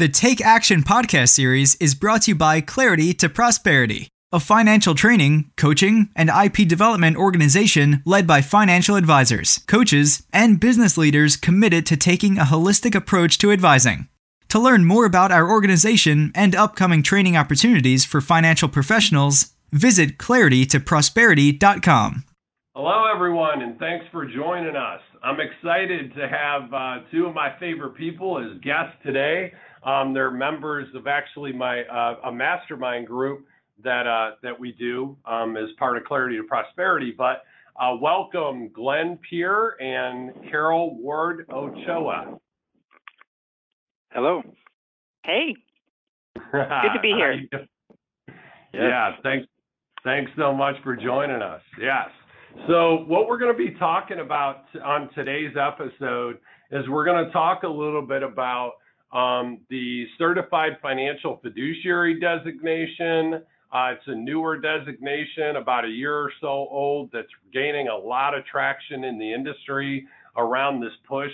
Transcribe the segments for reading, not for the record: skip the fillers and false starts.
The Take Action Podcast series is brought to you by Clarity to Prosperity, a financial training, coaching, and IP development organization led by financial advisors, coaches, and business leaders committed to taking a holistic approach to advising. To learn more about our organization and upcoming training opportunities for financial professionals, visit claritytoprosperity.com. Hello, everyone, and thanks for joining us. I'm excited to have two of my favorite people as guests today. They're members of actually my a mastermind group that we do as part of Clarity to Prosperity. But welcome Glen Pier and Carol Ward-Ochoa. Hello. Hey. Good to be here. Yeah. Thanks so much for joining us. Yes. So what we're going to be talking about on today's episode is we're going to talk a little bit about the Certified Financial Fiduciary designation. It's a newer designation, about a year or so old, that's gaining a lot of traction in the industry around this push,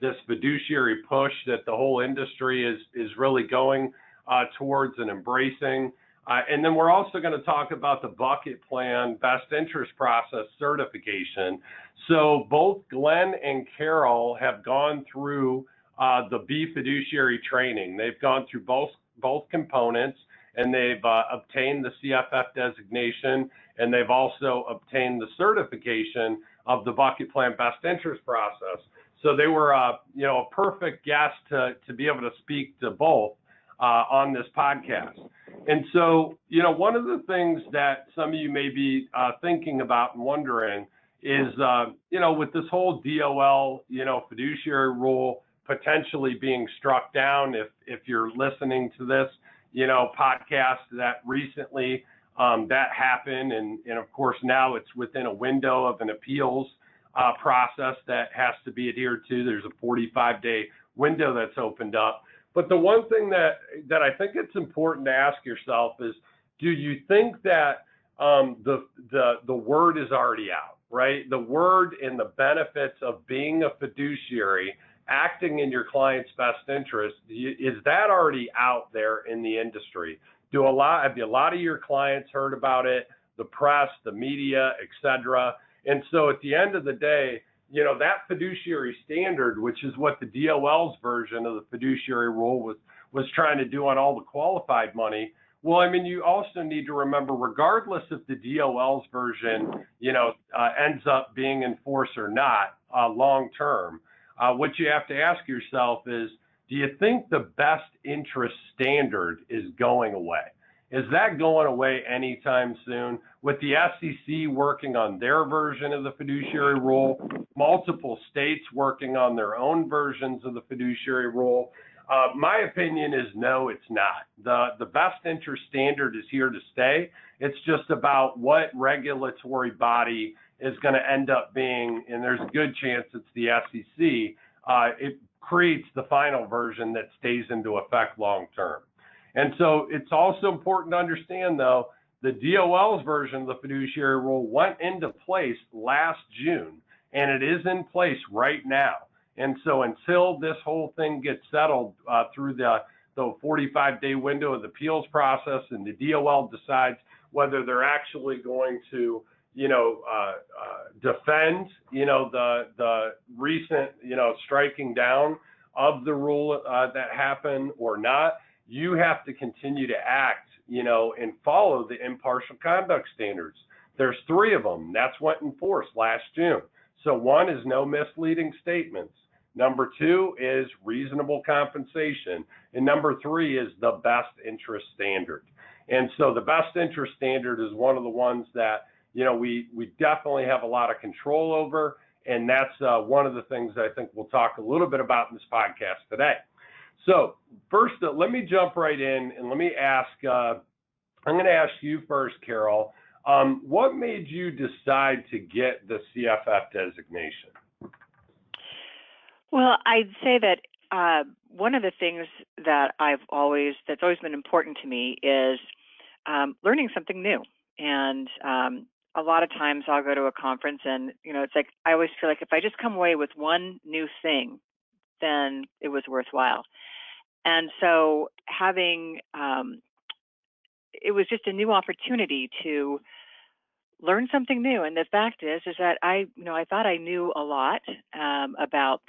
this fiduciary push that the whole industry is really going towards and embracing. And then we're also going to talk about the Bucket Plan® Best Interest Process certification. So both Glen and Carol have gone through the Be Fiduciary training. They've gone through both components, and they've obtained the CFF designation, and they've also obtained the certification of the Bucket Plan Best Interest Process. So they were, a perfect guest to be able to speak to both on this podcast. And so, one of the things that some of you may be thinking about and wondering is, with this whole DOL, fiduciary rule potentially being struck down, if you're listening to this, podcast that recently that happened. And of course, now it's within a window of an appeals process that has to be adhered to. There's a 45-day window that's opened up. But the one thing that I think it's important to ask yourself is, do you think that the word is already out, right? The word and the benefits of being a fiduciary, acting in your client's best interest, is that already out there in the industry? Have a lot of your clients heard about it, the press, the media, et cetera? And so at the end of the day, that fiduciary standard, which is what the DOL's version of the fiduciary rule was trying to do on all the qualified money. Well, I mean, you also need to remember, regardless if the DOL's version, ends up being in force or not long term, what you have to ask yourself is, do you think the best interest standard is going away? Is that going away anytime soon? With the SEC working on their version of the fiduciary rule, multiple states working on their own versions of the fiduciary rule, my opinion is no, it's not. The best interest standard is here to stay. It's just about what regulatory body is going to end up being, and there's a good chance it's the SEC. It creates the final version that stays into effect long term. And so it's also important to understand, though, the DOL's version of the fiduciary rule went into place last June, and it is in place right now. And so until this whole thing gets settled through the 45-day window of the appeals process, and the DOL decides whether they're actually going to, defend, the recent, striking down of the rule that happened or not, you have to continue to act, and follow the impartial conduct standards. There's three of them. That's what in force last June. So one is no misleading statements. Number two is reasonable compensation. And number three is the best interest standard. And so the best interest standard is one of the ones that, we definitely have a lot of control over. And that's one of the things that I think we'll talk a little bit about in this podcast today. So first, let me jump right in and let me ask, I'm going to ask you first, Carol, what made you decide to get the CFF designation? Well, I'd say that one of the things that that's always been important to me is learning something new. And a lot of times I'll go to a conference and, it's like, I always feel like if I just come away with one new thing, then it was worthwhile. And so having, it was just a new opportunity to learn something new. And the fact is that I thought I knew a lot about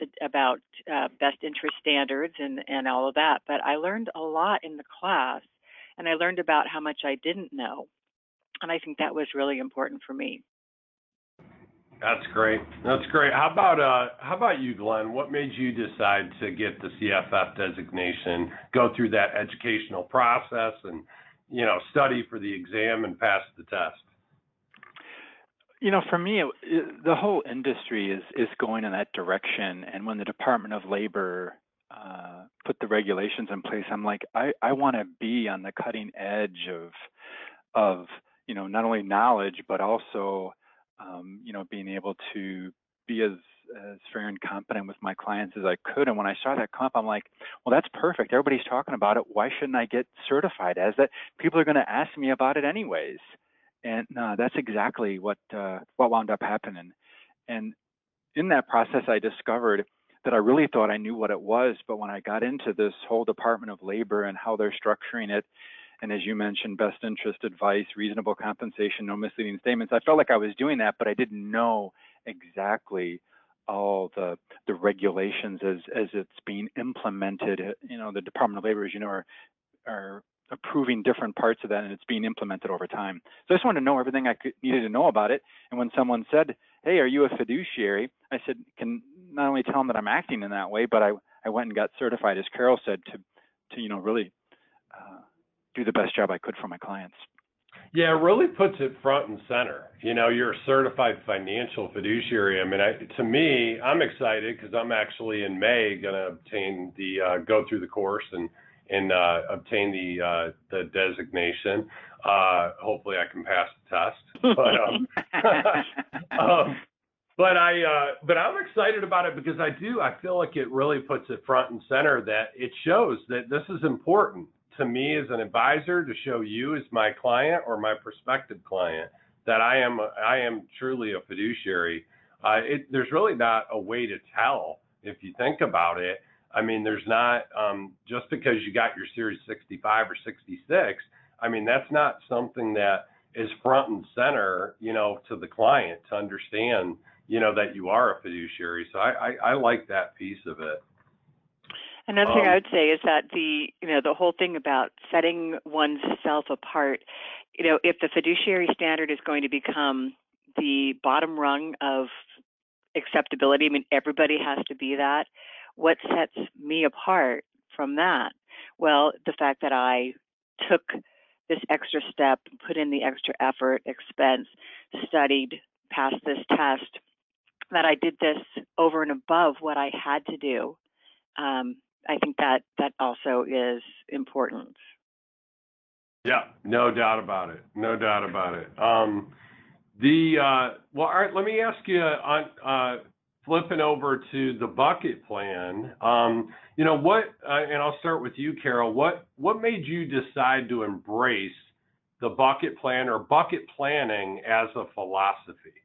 best interest standards and all of that, but I learned a lot in the class, and I learned about how much I didn't know. And I think that was really important for me. That's great. That's great. How about you, Glen? What made you decide to get the CFF designation, go through that educational process and, you know, study for the exam and pass the test? You know, for me, the whole industry is going in that direction. And when the Department of Labor put the regulations in place, I'm like, I want to be on the cutting edge of, you know, not only knowledge, but also, you know, being able to be as fair and competent with my clients as I could. And when I saw that comp, I'm like, well, that's perfect. Everybody's talking about it. Why shouldn't I get certified as that? People are going to ask me about it anyways. And that's exactly what wound up happening. And in that process, I discovered that I really thought I knew what it was. But when I got into this whole Department of Labor and how they're structuring it, and as you mentioned, best interest advice, reasonable compensation, no misleading statements, I felt like I was doing that, but I didn't know exactly all the regulations as it's being implemented. You know, the Department of Labor, as you know, are approving different parts of that, and it's being implemented over time. So I just wanted to know everything I needed to know about it. And when someone said, hey, are you a fiduciary? I said, can not only tell them that I'm acting in that way, but I went and got certified, as Carol said, to you know, really do the best job I could for my clients. Yeah, it really puts it front and center. You know, you're a certified financial fiduciary. I mean, to me, I'm excited because I'm actually in May going to obtain go through the course and obtain the designation. Hopefully I can pass the test, but but I'm excited about it because I feel like it really puts it front and center, that it shows that this is important to me as an advisor, to show you as my client or my prospective client that I am truly a fiduciary. There's really not a way to tell if you think about it. I mean, there's not, just because you got your Series 65 or 66, I mean, that's not something that is front and center, you know, to the client to understand, you know, that you are a fiduciary. So I like that piece of it. Another thing I would say is that the whole thing about setting oneself apart, you know, if the fiduciary standard is going to become the bottom rung of acceptability, I mean, everybody has to be that. What sets me apart from that? Well, the fact that I took this extra step, put in the extra effort, expense, studied, passed this test, that I did this over and above what I had to do. I think that also is important. Yeah, no doubt about it. No doubt about it. All right, let me ask you on flipping over to the bucket plan. You know what? And I'll start with you, Carol. What made you decide to embrace the bucket plan or bucket planning as a philosophy?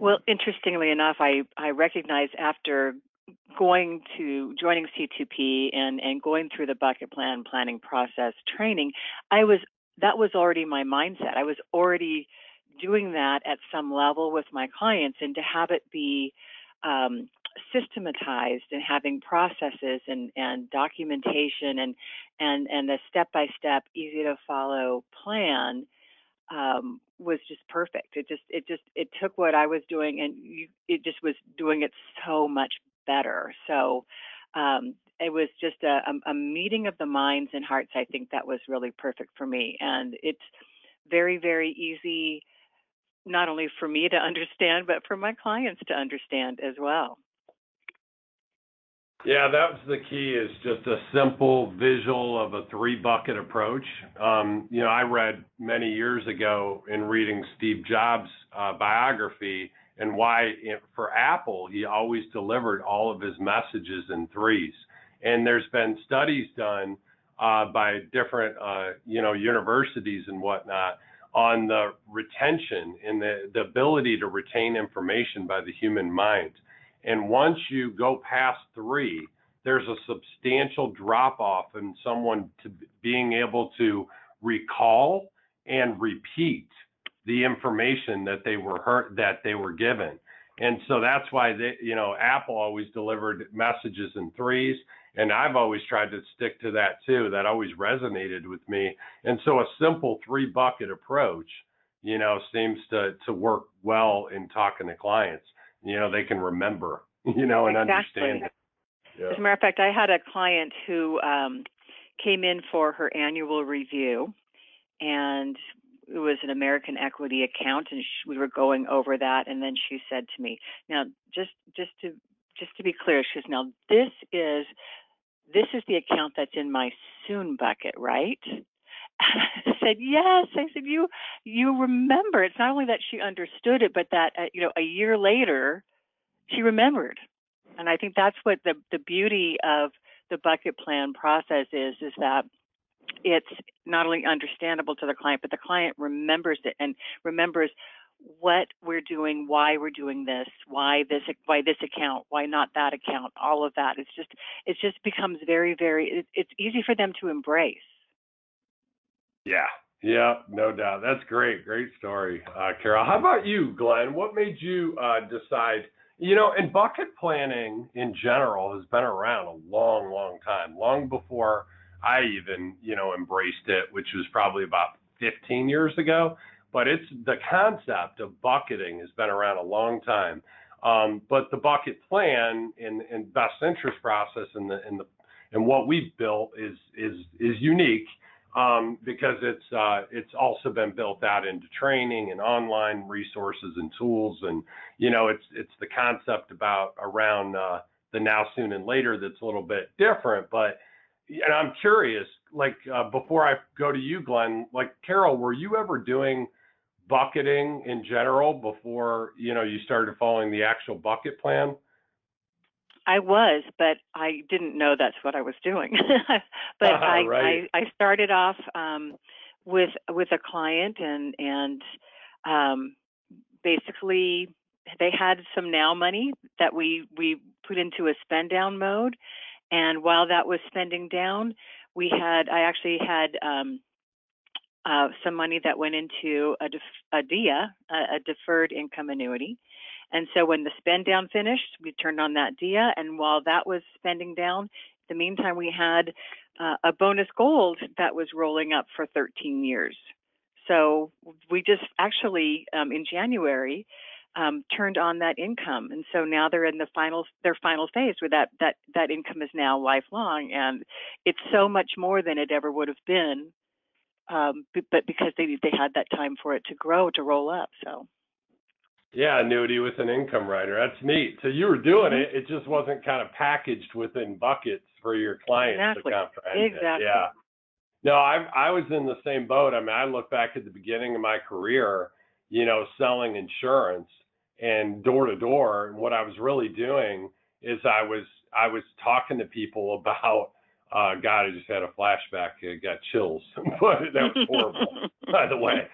Well, interestingly enough, I recognized after joining C2P and going through the bucket plan planning process training, that was already my mindset. I was already doing that at some level with my clients, and to have it be systematized and having processes and documentation and a step-by-step, easy to follow plan was just perfect. It took what I was doing it just was doing it so much better. So it was just a meeting of the minds and hearts. I think that was really perfect for me. And it's very, very easy, not only for me to understand, but for my clients to understand as well. Yeah, that was the key, is just a simple visual of a 3-bucket approach. You know, I read many years ago in reading Steve Jobs' biography, and why for Apple, he always delivered all of his messages in 3s. And there's been studies done by different, you know, universities and whatnot on the retention and the ability to retain information by the human mind. And once you go past 3, there's a substantial drop-off in someone to being able to recall and repeat the information that they were given. And so that's why Apple always delivered messages in threes, and I've always tried to stick to that too. That always resonated with me. And so a simple three-bucket approach, seems to work well in talking to clients. They can remember, and exactly. Understand it. Yeah. As a matter of fact, I had a client who came in for her annual review, and it was an American equity account, and we were going over that. And then she said to me, "Now, just to be clear," she says, "Now this is the account that's in my soon bucket, right?" I said, "Yes." I said, "You remember." It's not only that she understood it, but that a year later, she remembered. And I think that's what the beauty of the bucket plan process is that it's not only understandable to the client, but the client remembers it and remembers what we're doing, why we're doing this, why this account, why not that account, all of that. It just becomes very, very, it's easy for them to embrace. Yeah. Yeah, no doubt. That's great. Great story, Carol. How about you, Glenn? What made you decide? And bucket planning in general has been around a long, long time, long before I even, embraced it, which was probably about 15 years ago. But it's the concept of bucketing has been around a long time. But the bucket plan and best interest process and what we've built is unique. Because it's also been built out into training and online resources and tools, and it's the concept around the now, soon, and later that's a little bit different. But and I'm curious, before I go to you, Glenn, Carol, were you ever doing bucketing in general before you started following the actual bucket plan? I was, but I didn't know that's what I was doing. But right. I started off with a client, and basically they had some now money that we put into a spend down mode, and while that was spending down, I actually had some money that went into a DIA, a deferred income annuity. And so when the spend down finished, we turned on that DIA. And while that was spending down, in the meantime, we had a bonus gold that was rolling up for 13 years. So we just actually, in January, turned on that income. And so now they're in their final phase where that income is now lifelong. And it's so much more than it ever would have been, but because they had that time for it to grow, to roll up. So. Yeah, annuity with an income rider. That's neat. So you were doing it. It just wasn't kind of packaged within buckets for your clients to comprehend. Exactly. Yeah. No, I was in the same boat. I mean, I look back at the beginning of my career, selling insurance and door to door. And what I was really doing is I was talking to people about, God, I just had a flashback. I got chills. But that was horrible, by the way,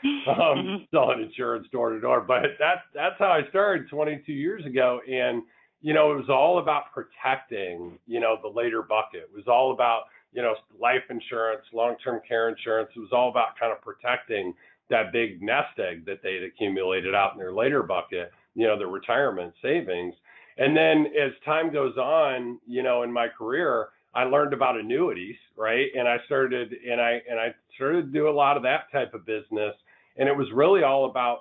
selling insurance door to door. But that's how I started 22 years ago. And, it was all about protecting, the later bucket. It was all about, life insurance, long-term care insurance. It was all about kind of protecting that big nest egg that they'd accumulated out in their later bucket, their retirement savings. And then as time goes on, in my career, I learned about annuities, right? And I started to do a lot of that type of business. And it was really all about,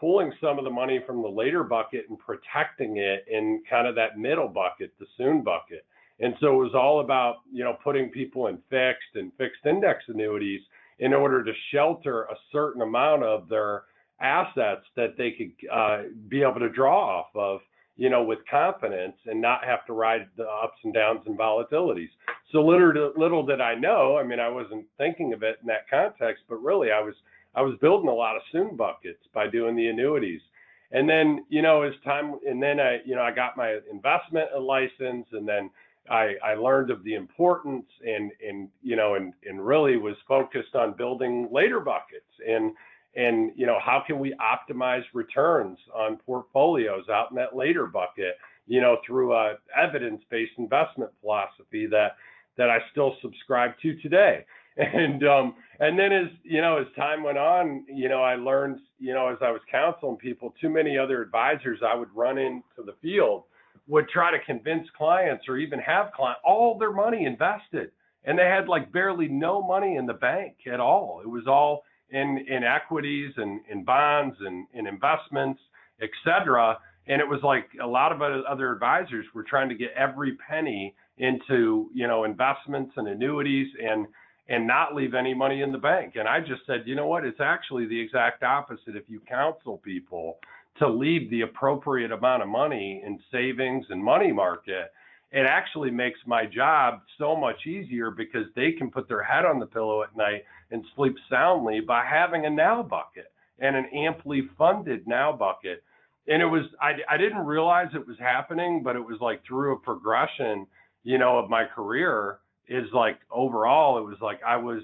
pulling some of the money from the later bucket and protecting it in kind of that middle bucket, the soon bucket. And so it was all about, putting people in fixed and fixed index annuities in order to shelter a certain amount of their assets that they could be able to draw off of, with confidence and not have to ride the ups and downs and volatilities. So little did I know, I mean, I wasn't thinking of it in that context, but really I was building a lot of soon buckets by doing the annuities. And then, I got my investment license, and then I learned of the importance and really was focused on building later buckets and how can we optimize returns on portfolios out in that later bucket, you know, through a evidence-based investment philosophy that I still subscribe to today. And then as, you know, as time went on, you know, I learned, you know, as I was counseling people, too many other advisors I would run into the field would try to convince clients or even have clients all their money invested. And they had like barely no money in the bank at all. It was all in equities and in bonds and in investments, et cetera. And it was like a lot of other advisors were trying to get every penny into, you know, investments and annuities and not leave any money in the bank. And I just said, you know what, it's actually the exact opposite. If you counsel people to leave the appropriate amount of money in savings and money market, it actually makes my job so much easier because they can put their head on the pillow at night and sleep soundly by having a now bucket and an amply funded now bucket. And it was, I didn't realize it was happening, but it was like through a progression, you know, of my career is like overall, it was like I was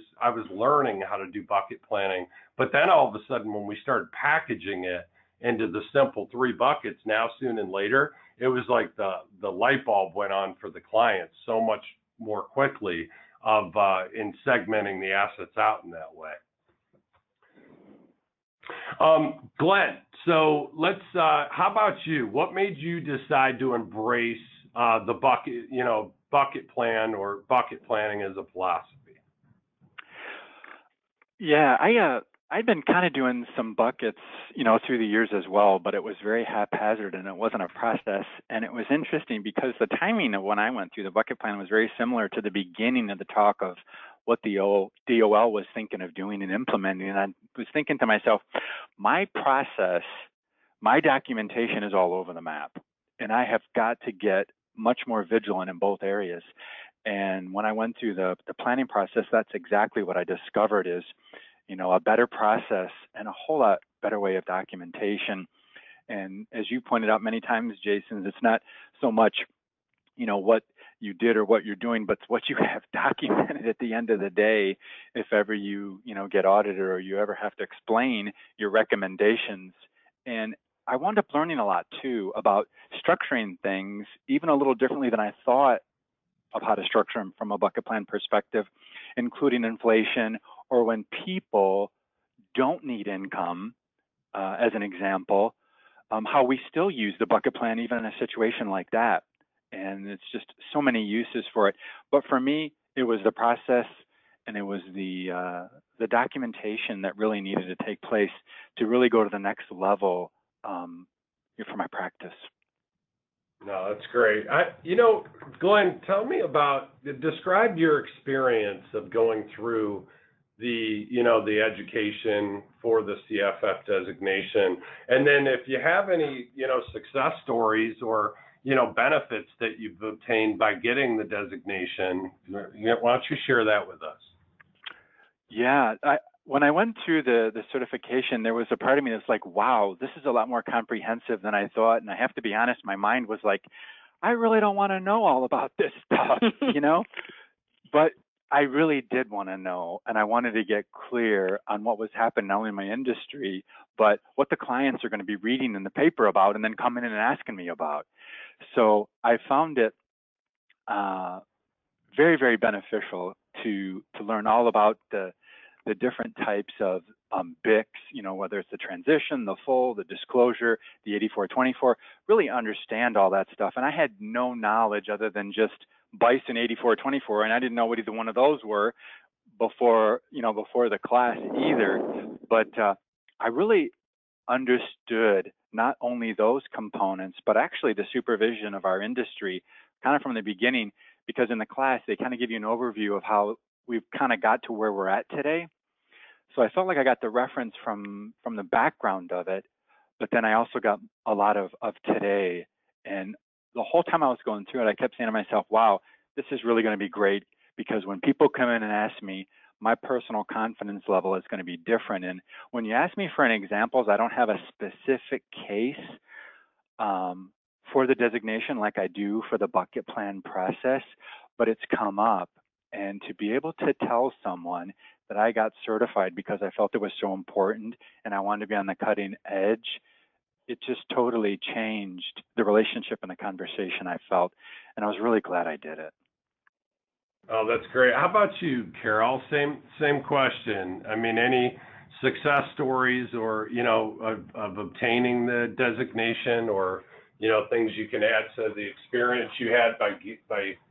learning how to do bucket planning. But then all of a sudden, when we started packaging it into the simple three buckets, now, soon, and later, it was like the light bulb went on for the clients so much more quickly of in segmenting the assets out in that way. Glen, so let's, how about you? What made you decide to embrace the bucket, you know, bucket plan or bucket planning as a philosophy? Yeah, I'd been kind of doing some buckets, you know, through the years as well, but it was very haphazard and it wasn't a process. And it was interesting because the timing of when I went through the bucket plan was very similar to the beginning of the talk of what the DOL was thinking of doing and implementing. And I was thinking to myself, my process, my documentation is all over the map, and I have got to get much more vigilant in both areas. And when I went through the planning process, that's exactly what I discovered is, you know, a better process and a whole lot better way of documentation. And as you pointed out many times, Jason, it's not so much, you know, what you did or what you're doing, but what you have documented at the end of the day, if ever you, you know, get audited or you ever have to explain your recommendations. And I wound up learning a lot too about structuring things, even a little differently than I thought of how to structure them from a bucket plan perspective, including inflation, or when people don't need income, as an example, how we still use the bucket plan even in a situation like that. And it's just so many uses for it. But for me, it was the process and it was the documentation that really needed to take place to really go to the next level for my practice. No, that's great. You know, Glen, tell me about, describe your experience of going through the, you know, the education for the CFF designation. And then if you have any, you know, success stories or, you know, benefits that you've obtained by getting the designation, why don't you share that with us? Yeah. When I went through the certification, there was a part of me that's like, wow, this is a lot more comprehensive than I thought. And I have to be honest, my mind was like, I really don't want to know all about this stuff, you know, but I really did want to know. And I wanted to get clear on what was happening, not only in my industry, but what the clients are going to be reading in the paper about, and then coming in and asking me about. So I found it very, very beneficial to learn all about the different types of BICs, you know, whether it's the transition, the full, the disclosure, the 8424, really understand all that stuff. And I had no knowledge other than just BIC and 8424, and I didn't know what either one of those were before, you know, before the class either. But I really understood not only those components, but actually the supervision of our industry kind of from the beginning, because in the class, they kind of give you an overview of how we've kind of got to where we're at today. So I felt like I got the reference from the background of it, but then I also got a lot of today. And the whole time I was going through it, I kept saying to myself, wow, this is really going to be great, because when people come in and ask me, my personal confidence level is going to be different. And when you ask me for an example, I don't have a specific case for the designation like I do for the bucket plan process, but it's come up. And to be able to tell someone that I got certified because I felt it was so important and I wanted to be on the cutting edge it just totally changed the relationship and the conversation I felt, and I was really glad I did it. Oh, that's great. How about you, Carol? Same question. I mean, any success stories or, you know, of obtaining the designation or, you know, things you can add to the experience you had by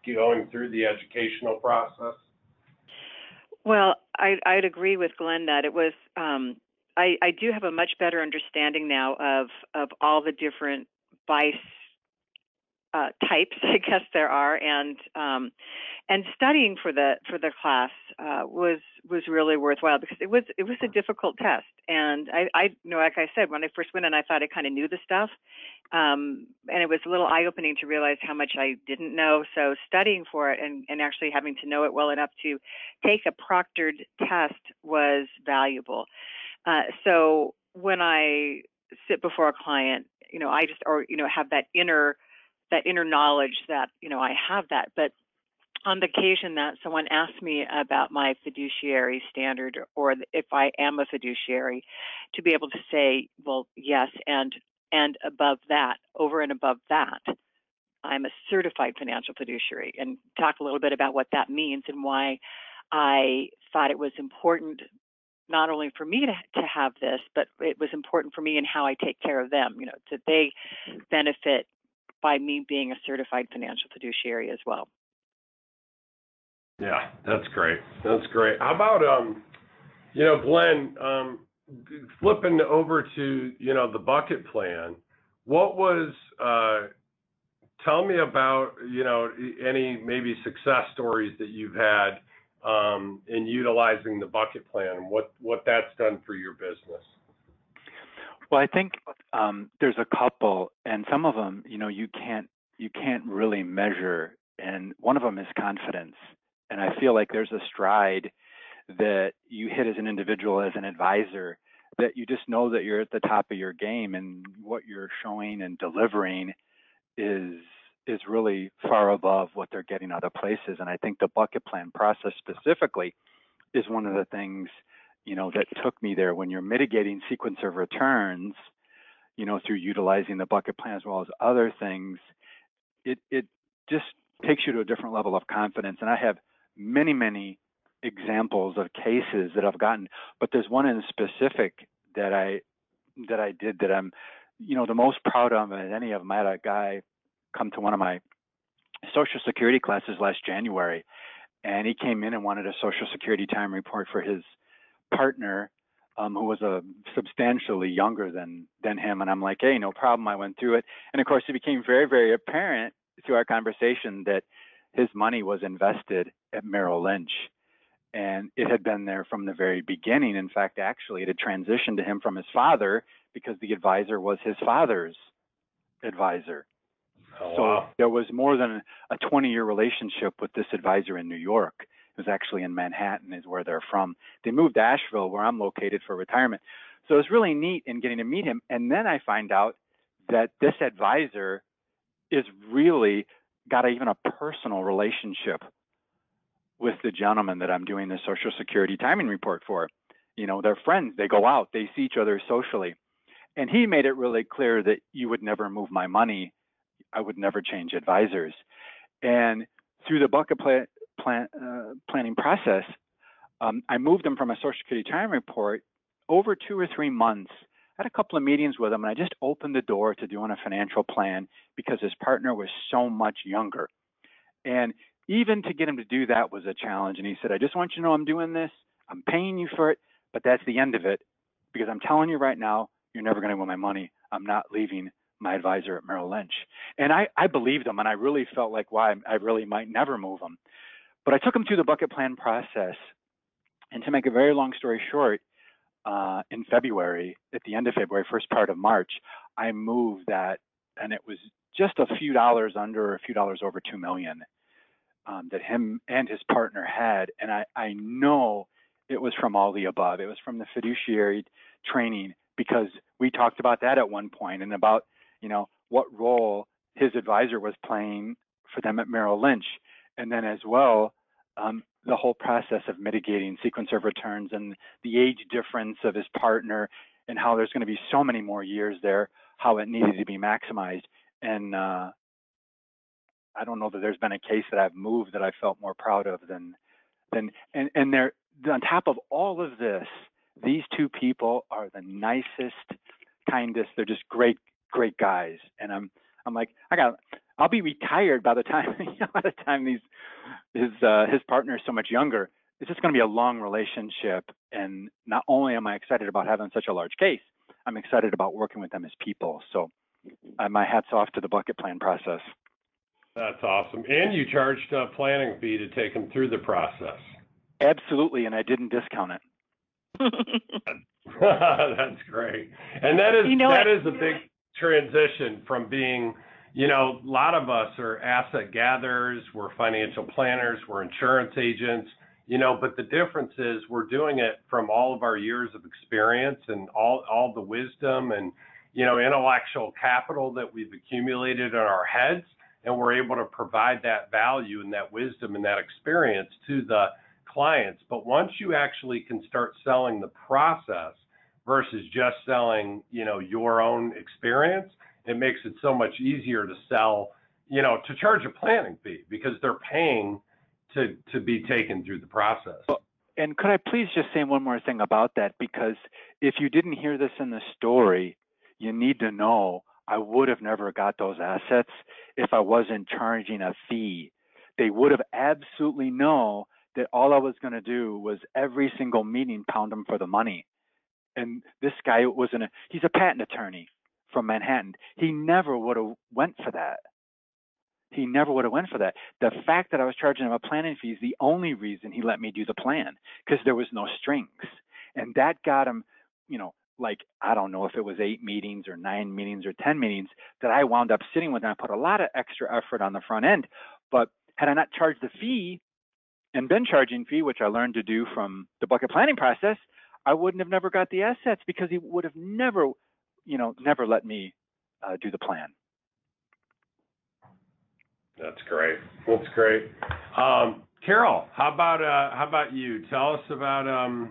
going through the educational process? Well, I'd agree with Glenn that it was, I do have a much better understanding now of all the different BICE types, I guess there are, and studying for the class was really worthwhile because it was a difficult test. And I you know, like I said, when I first went in, I thought I kind of knew the stuff, and it was a little eye-opening to realize how much I didn't know. So studying for it and actually having to know it well enough to take a proctored test was valuable. So when I sit before a client, you know, I just, or, you know, have that inner knowledge that, you know, I have that. But on the occasion that someone asked me about my fiduciary standard or if I am a fiduciary, to be able to say, well, yes, and above that, over and above that, I'm a certified financial fiduciary, and talk a little bit about what that means and why I thought it was important not only for me to have this, but it was important for me in how I take care of them, you know, that they benefit by me being a certified financial fiduciary as well. Yeah, that's great. That's great. How about, you know, Glenn, flipping over to, you know, the bucket plan, what was, tell me about, you know, any maybe success stories that you've had in utilizing the bucket plan and what that's done for your business. Well, I think there's a couple, and some of them, you know, you can't really measure. And one of them is confidence. And I feel like there's a stride that you hit as an individual, as an advisor, that you just know that you're at the top of your game, and what you're showing and delivering is really far above what they're getting other places. And I think the bucket plan process specifically is one of the things, you know, that took me there. When you're mitigating sequence of returns, you know, through utilizing the bucket plan as well as other things, it just takes you to a different level of confidence. And I have many, many examples of cases that I've gotten, but there's one in specific that I did that I'm, you know, the most proud of, and any of them. I had a guy come to one of my Social Security classes last January, and he came in and wanted a Social Security time report for his partner, who was substantially younger than him. And I'm like, hey, no problem. I went through it. And of course, it became very, very apparent through our conversation that his money was invested at Merrill Lynch. And it had been there from the very beginning. In fact, actually, it had transitioned to him from his father because the advisor was his father's advisor. Oh, wow. So there was more than a 20-year relationship with this advisor in New York. It was actually in Manhattan is where they're from. They moved to Asheville, where I'm located, for retirement. So it was really neat in getting to meet him. And then I find out that this advisor is really got even a personal relationship with the gentleman that I'm doing the Social Security timing report for. You know, they're friends. They go out. They see each other socially. And he made it really clear that you would never move my money. I would never change advisors. And through the bucket planning process, I moved him from a Social Security time report over 2 or 3 months. I had a couple of meetings with him, and I just opened the door to doing a financial plan because his partner was so much younger. And even to get him to do that was a challenge. And he said, I just want you to know I'm doing this. I'm paying you for it, but that's the end of it, because I'm telling you right now, you're never going to win my money. I'm not leaving my advisor at Merrill Lynch. And I believed him, and I really felt like, why, I really might never move him. But I took him through the bucket plan process. And to make a very long story short, in February, at the end of February, first part of March, I moved that, and it was just a few dollars under, a few dollars over $2 million that him and his partner had. And I know it was from all the above. It was from the fiduciary training, because we talked about that at one point, and about, you know, what role his advisor was playing for them at Merrill Lynch. And then as well, the whole process of mitigating sequence of returns and the age difference of his partner, and how there's going to be so many more years there, how it needed to be maximized. And I don't know that there's been a case that I've moved that I felt more proud of than there. On top of all of this, these two people are the nicest, kindest. They're just great, great guys. And I'm like, I'll be retired by the time his partner is so much younger. It's just going to be a long relationship. And not only am I excited about having such a large case, I'm excited about working with them as people. So my hat's off to the bucket plan process. That's awesome. And you charged a planning fee to take them through the process. Absolutely. And I didn't discount it. That's great. And that is a big transition from being, a lot of us are asset gatherers, we're financial planners, we're insurance agents, but the difference is we're doing it from all of our years of experience and all the wisdom and, intellectual capital that we've accumulated in our heads. And we're able to provide that value and that wisdom and that experience to the clients. But once you actually can start selling the process versus just selling, your own experience, it makes it so much easier to sell, to charge a planning fee because they're paying to be taken through the process. And could I please just say one more thing about that? Because if you didn't hear this in the story, you need to know I would have never got those assets if I wasn't charging a fee. They would have absolutely known that all I was going to do was every single meeting pound them for the money. And this guy he's a patent attorney from Manhattan. He never would have went for that. The fact that I was charging him a planning fee is the only reason he let me do the plan, because there was no strings. And that got him, I don't know if it was 8 meetings or 9 meetings or 10 meetings that I wound up sitting with, and I put a lot of extra effort on the front end. But had I not charged the fee and been charging fee, which I learned to do from the bucket planning process, I wouldn't have never got the assets because he would have never, never let me do the plan. That's great. Carol, how about you? Tell us about a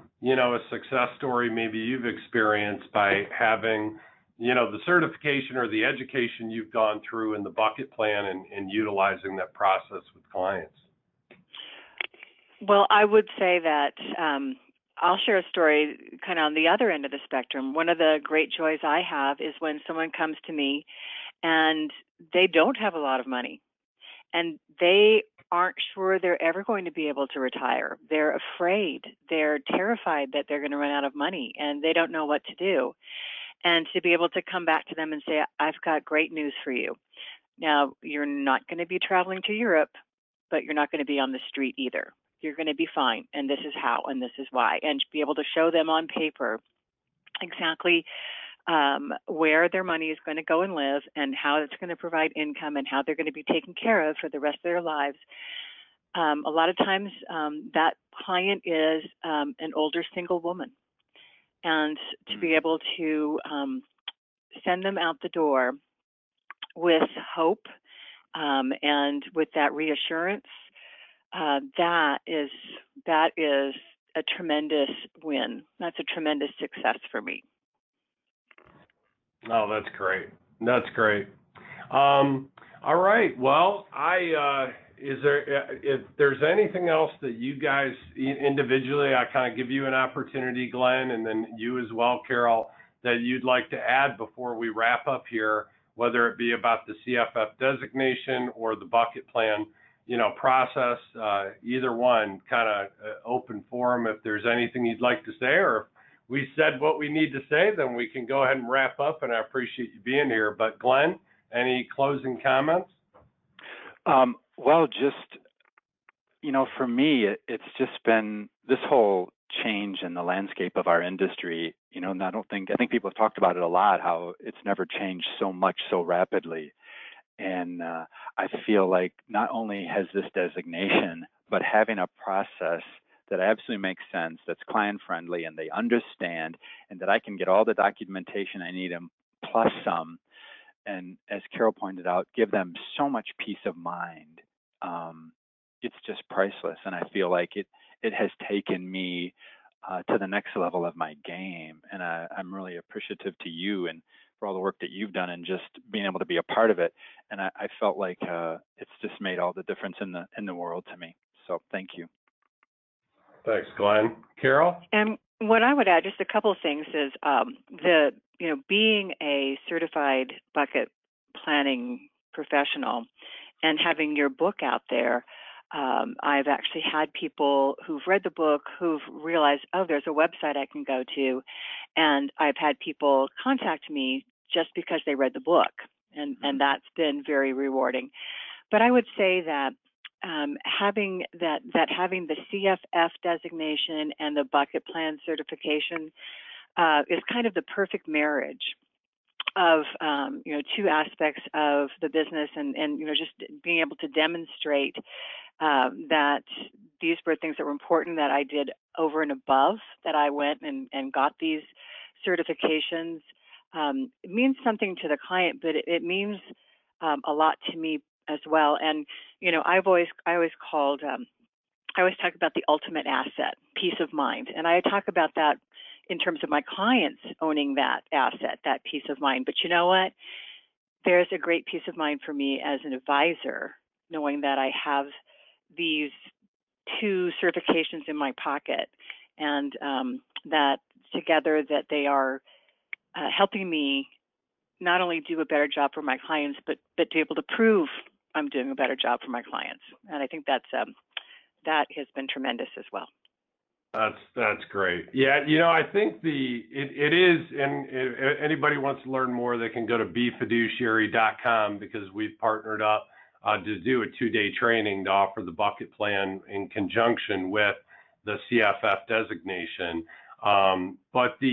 success story maybe you've experienced by having the certification or the education you've gone through in the bucket plan and utilizing that process with clients. Well, I would say that I'll share a story kind of on the other end of the spectrum. One of the great joys I have is when someone comes to me and they don't have a lot of money and they aren't sure they're ever going to be able to retire. They're afraid. They're terrified that they're going to run out of money and they don't know what to do. And to be able to come back to them and say, I've got great news for you. Now, you're not going to be traveling to Europe, but you're not going to be on the street either. You're going to be fine. And this is how, and this is why. And be able to show them on paper exactly where their money is going to go and live and how it's going to provide income and how they're going to be taken care of for the rest of their lives. A lot of times that client is an older single woman. And to be able to send them out the door with hope and with that reassurance, that is a tremendous win. That's a tremendous success for me. Oh, that's great. All right. Well, if there's anything else that you guys individually, I kind of give you an opportunity, Glen, and then you as well, Carol, that you'd like to add before we wrap up here, whether it be about the CFF designation or the bucket plan, process, either one, kind of open forum. If there's anything you'd like to say, or if we said what we need to say, then we can go ahead and wrap up, and I appreciate you being here. But Glen, any closing comments? Well, just, for me, it's just been this whole change in the landscape of our industry, and I think people have talked about it a lot, how it's never changed so much so rapidly. And I feel like not only has this designation, but having a process that absolutely makes sense, that's client-friendly, and they understand, and that I can get all the documentation I need and plus some, and as Carol pointed out, give them so much peace of mind. It's just priceless, and I feel like it has taken me to the next level of my game, and I'm really appreciative to you and for all the work that you've done and just being able to be a part of it. And I felt like it's just made all the difference in the world to me. So thank you. Thanks, Glenn. Carol? And what I would add, just a couple of things, is being a certified bucket planning professional and having your book out there. I've actually had people who've read the book who've realized, oh, there's a website I can go to. And I've had people contact me just because they read the book. And that's been very rewarding. But I would say that having the CFF designation and the bucket plan certification is kind of the perfect marriage of two aspects of the business, and just being able to demonstrate that these were things that were important that I did over and above, that I went and got these certifications. It means something to the client, but it means a lot to me as well. And I always talk about the ultimate asset, peace of mind, and I talk about that in terms of my clients owning that asset, that peace of mind. But you know what? There's a great peace of mind for me as an advisor, knowing that I have these two certifications in my pocket, and that together that they are helping me not only do a better job for my clients, but to be able to prove I'm doing a better job for my clients. And I think that's that has been tremendous as well. That's great. Yeah, I think it is, and if anybody wants to learn more, they can go to befiduciary.com, because we've partnered up to do a 2-day training to offer the bucket plan in conjunction with the CFF designation. But if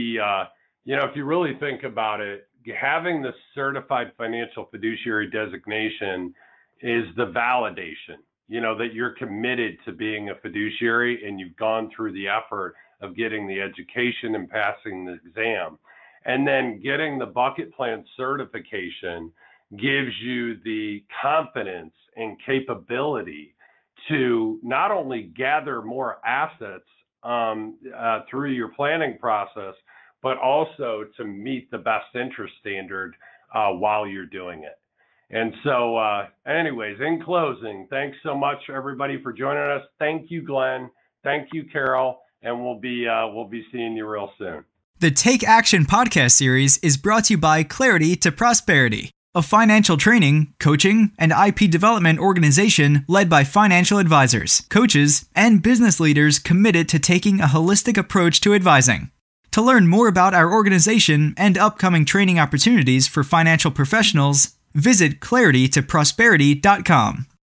you really think about it, having the Certified Financial Fiduciary designation is the validation, that you're committed to being a fiduciary and you've gone through the effort of getting the education and passing the exam. And then getting the bucket plan certification gives you the confidence and capability to not only gather more assets through your planning process, but also to meet the best interest standard while you're doing it. And so anyways, in closing, thanks so much, everybody, for joining us. Thank you, Glenn. Thank you, Carol. And we'll be seeing you real soon. The Take Action podcast series is brought to you by Clarity to Prosperity, a financial training, coaching, and IP development organization led by financial advisors, coaches, and business leaders committed to taking a holistic approach to advising. To learn more about our organization and upcoming training opportunities for financial professionals, visit claritytoprosperity.com.